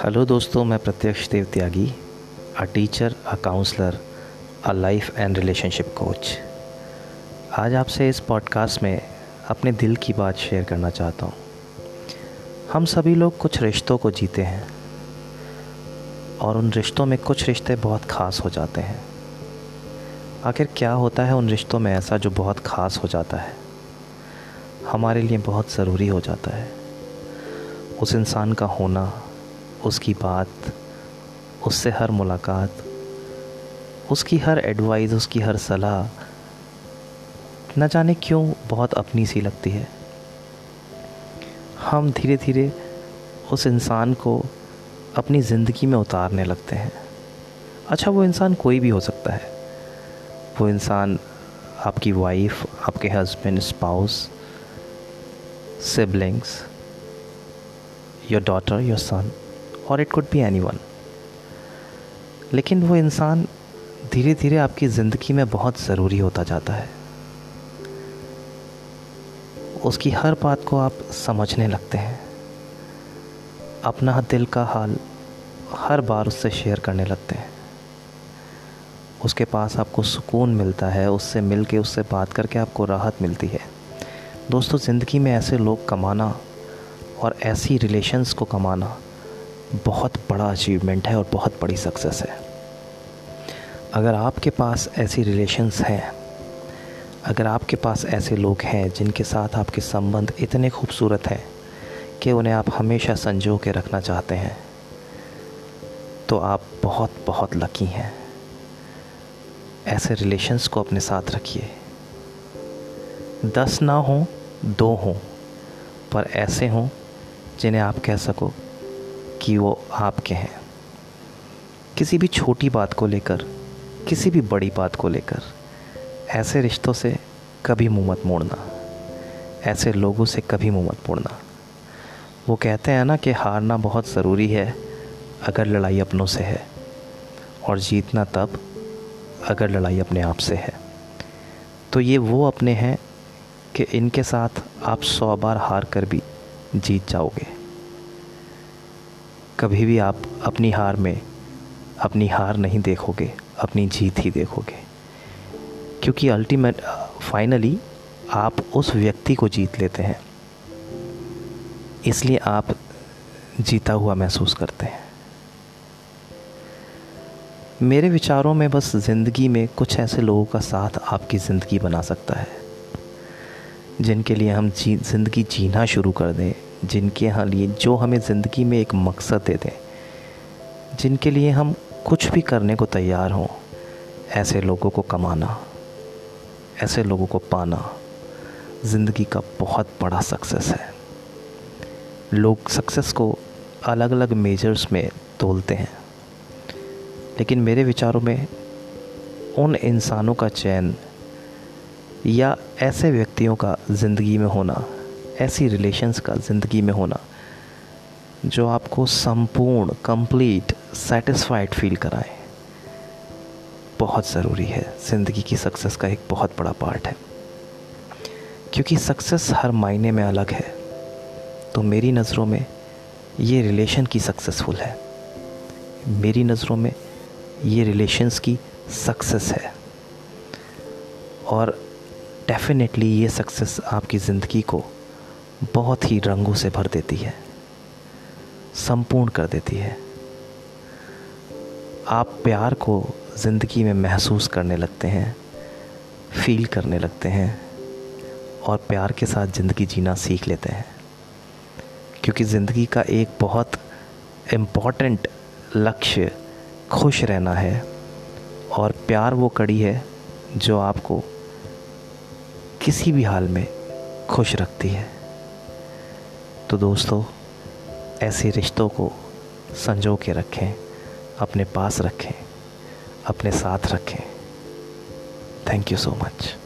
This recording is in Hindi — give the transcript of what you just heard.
हेलो दोस्तों, मैं Pratyaksh Dev Tyagi, a teacher, a counsellor, a life and relationship coach. आज आपसे इस पॉडकास्ट में अपने दिल की बात शेयर करना चाहता हूँ। हम सभी लोग कुछ रिश्तों को जीते हैं और उन रिश्तों में कुछ रिश्ते बहुत ख़ास हो जाते हैं। आखिर क्या होता है उन रिश्तों में ऐसा जो बहुत ख़ास हो जाता है, हमारे लिए बहुत ज़रूरी हो जाता है? उस इंसान का होना, उसकी बात, उससे हर मुलाकात, उसकी हर एडवाइस, उसकी हर सलाह न जाने क्यों बहुत अपनी सी लगती है। हम धीरे धीरे उस इंसान को अपनी ज़िंदगी में उतारने लगते हैं। अच्छा, वो इंसान कोई भी हो सकता है। वो इंसान आपकी वाइफ, आपके husband, spouse, siblings, your daughter, your son, or it could be anyone। लेकिन वो इंसान धीरे धीरे आपकी ज़िंदगी में बहुत ज़रूरी होता जाता है। उसकी हर बात को आप समझने लगते हैं, अपना दिल का हाल हर बार उससे शेयर करने लगते हैं। उसके पास आपको सुकून मिलता है, उससे मिल के, उससे बात करके आपको राहत मिलती है। दोस्तों, ज़िंदगी में ऐसे लोग कमाना और ऐसी रिलेशंस को कमाना बहुत बड़ा अचीवमेंट है और बहुत बड़ी सक्सेस है। अगर आपके पास ऐसी रिलेशंस हैं, अगर आपके पास ऐसे लोग हैं जिनके साथ आपके संबंध इतने खूबसूरत हैं कि उन्हें आप हमेशा संजो के रखना चाहते हैं, तो आप बहुत बहुत लकी हैं। ऐसे रिलेशंस को अपने साथ रखिए। 10 ना हो, 2 हो, पर ऐसे हों जिन्हें आप कह सको कि वो आपके हैं। किसी भी छोटी बात को लेकर, किसी भी बड़ी बात को लेकर ऐसे रिश्तों से कभी मुँह मत मोड़ना, ऐसे लोगों से कभी मुँह मत मोड़ना। वो कहते हैं ना कि हारना बहुत ज़रूरी है अगर लड़ाई अपनों से है, और जीतना तब अगर लड़ाई अपने आप से है। तो ये वो अपने हैं कि इनके साथ आप 100 बार हार कर भी जीत जाओगे। कभी भी आप अपनी हार में अपनी हार नहीं देखोगे, अपनी जीत ही देखोगे, क्योंकि अल्टीमेट फाइनली आप उस व्यक्ति को जीत लेते हैं, इसलिए आप जीता हुआ महसूस करते हैं। मेरे विचारों में बस ज़िंदगी में कुछ ऐसे लोगों का साथ आपकी ज़िंदगी बना सकता है जिनके लिए हम ज़िंदगी जीना शुरू कर दें, जिनके लिए जो हमें ज़िंदगी में एक मकसद दे दें, जिनके लिए हम कुछ भी करने को तैयार हों। ऐसे लोगों को कमाना, ऐसे लोगों को पाना ज़िंदगी का बहुत बड़ा सक्सेस है। लोग सक्सेस को अलग अलग मेजर्स में तोलते हैं, लेकिन मेरे विचारों में उन इंसानों का चयन या ऐसे व्यक्तियों का ज़िंदगी में होना, ऐसी रिलेशंस का ज़िंदगी में होना जो आपको संपूर्ण, कंप्लीट, सेटिस्फाइड फील कराएं, बहुत ज़रूरी है। ज़िंदगी की सक्सेस का एक बहुत बड़ा पार्ट है, क्योंकि सक्सेस हर मायने में अलग है। तो मेरी नज़रों में ये रिलेशन की सक्सेसफुल है, मेरी नज़रों में ये रिलेशंस की सक्सेस है, और डेफिनेटली ये सक्सेस आपकी ज़िंदगी को बहुत ही रंगों से भर देती है, संपूर्ण कर देती है। आप प्यार को ज़िंदगी में महसूस करने लगते हैं, फील करने लगते हैं, और प्यार के साथ ज़िंदगी जीना सीख लेते हैं, क्योंकि ज़िंदगी का एक बहुत इम्पॉर्टेंट लक्ष्य खुश रहना है, और प्यार वो कड़ी है जो आपको किसी भी हाल में खुश रखती है। तो दोस्तों, ऐसे रिश्तों को संजो के रखें, अपने पास रखें, अपने साथ रखें। Thank you so much.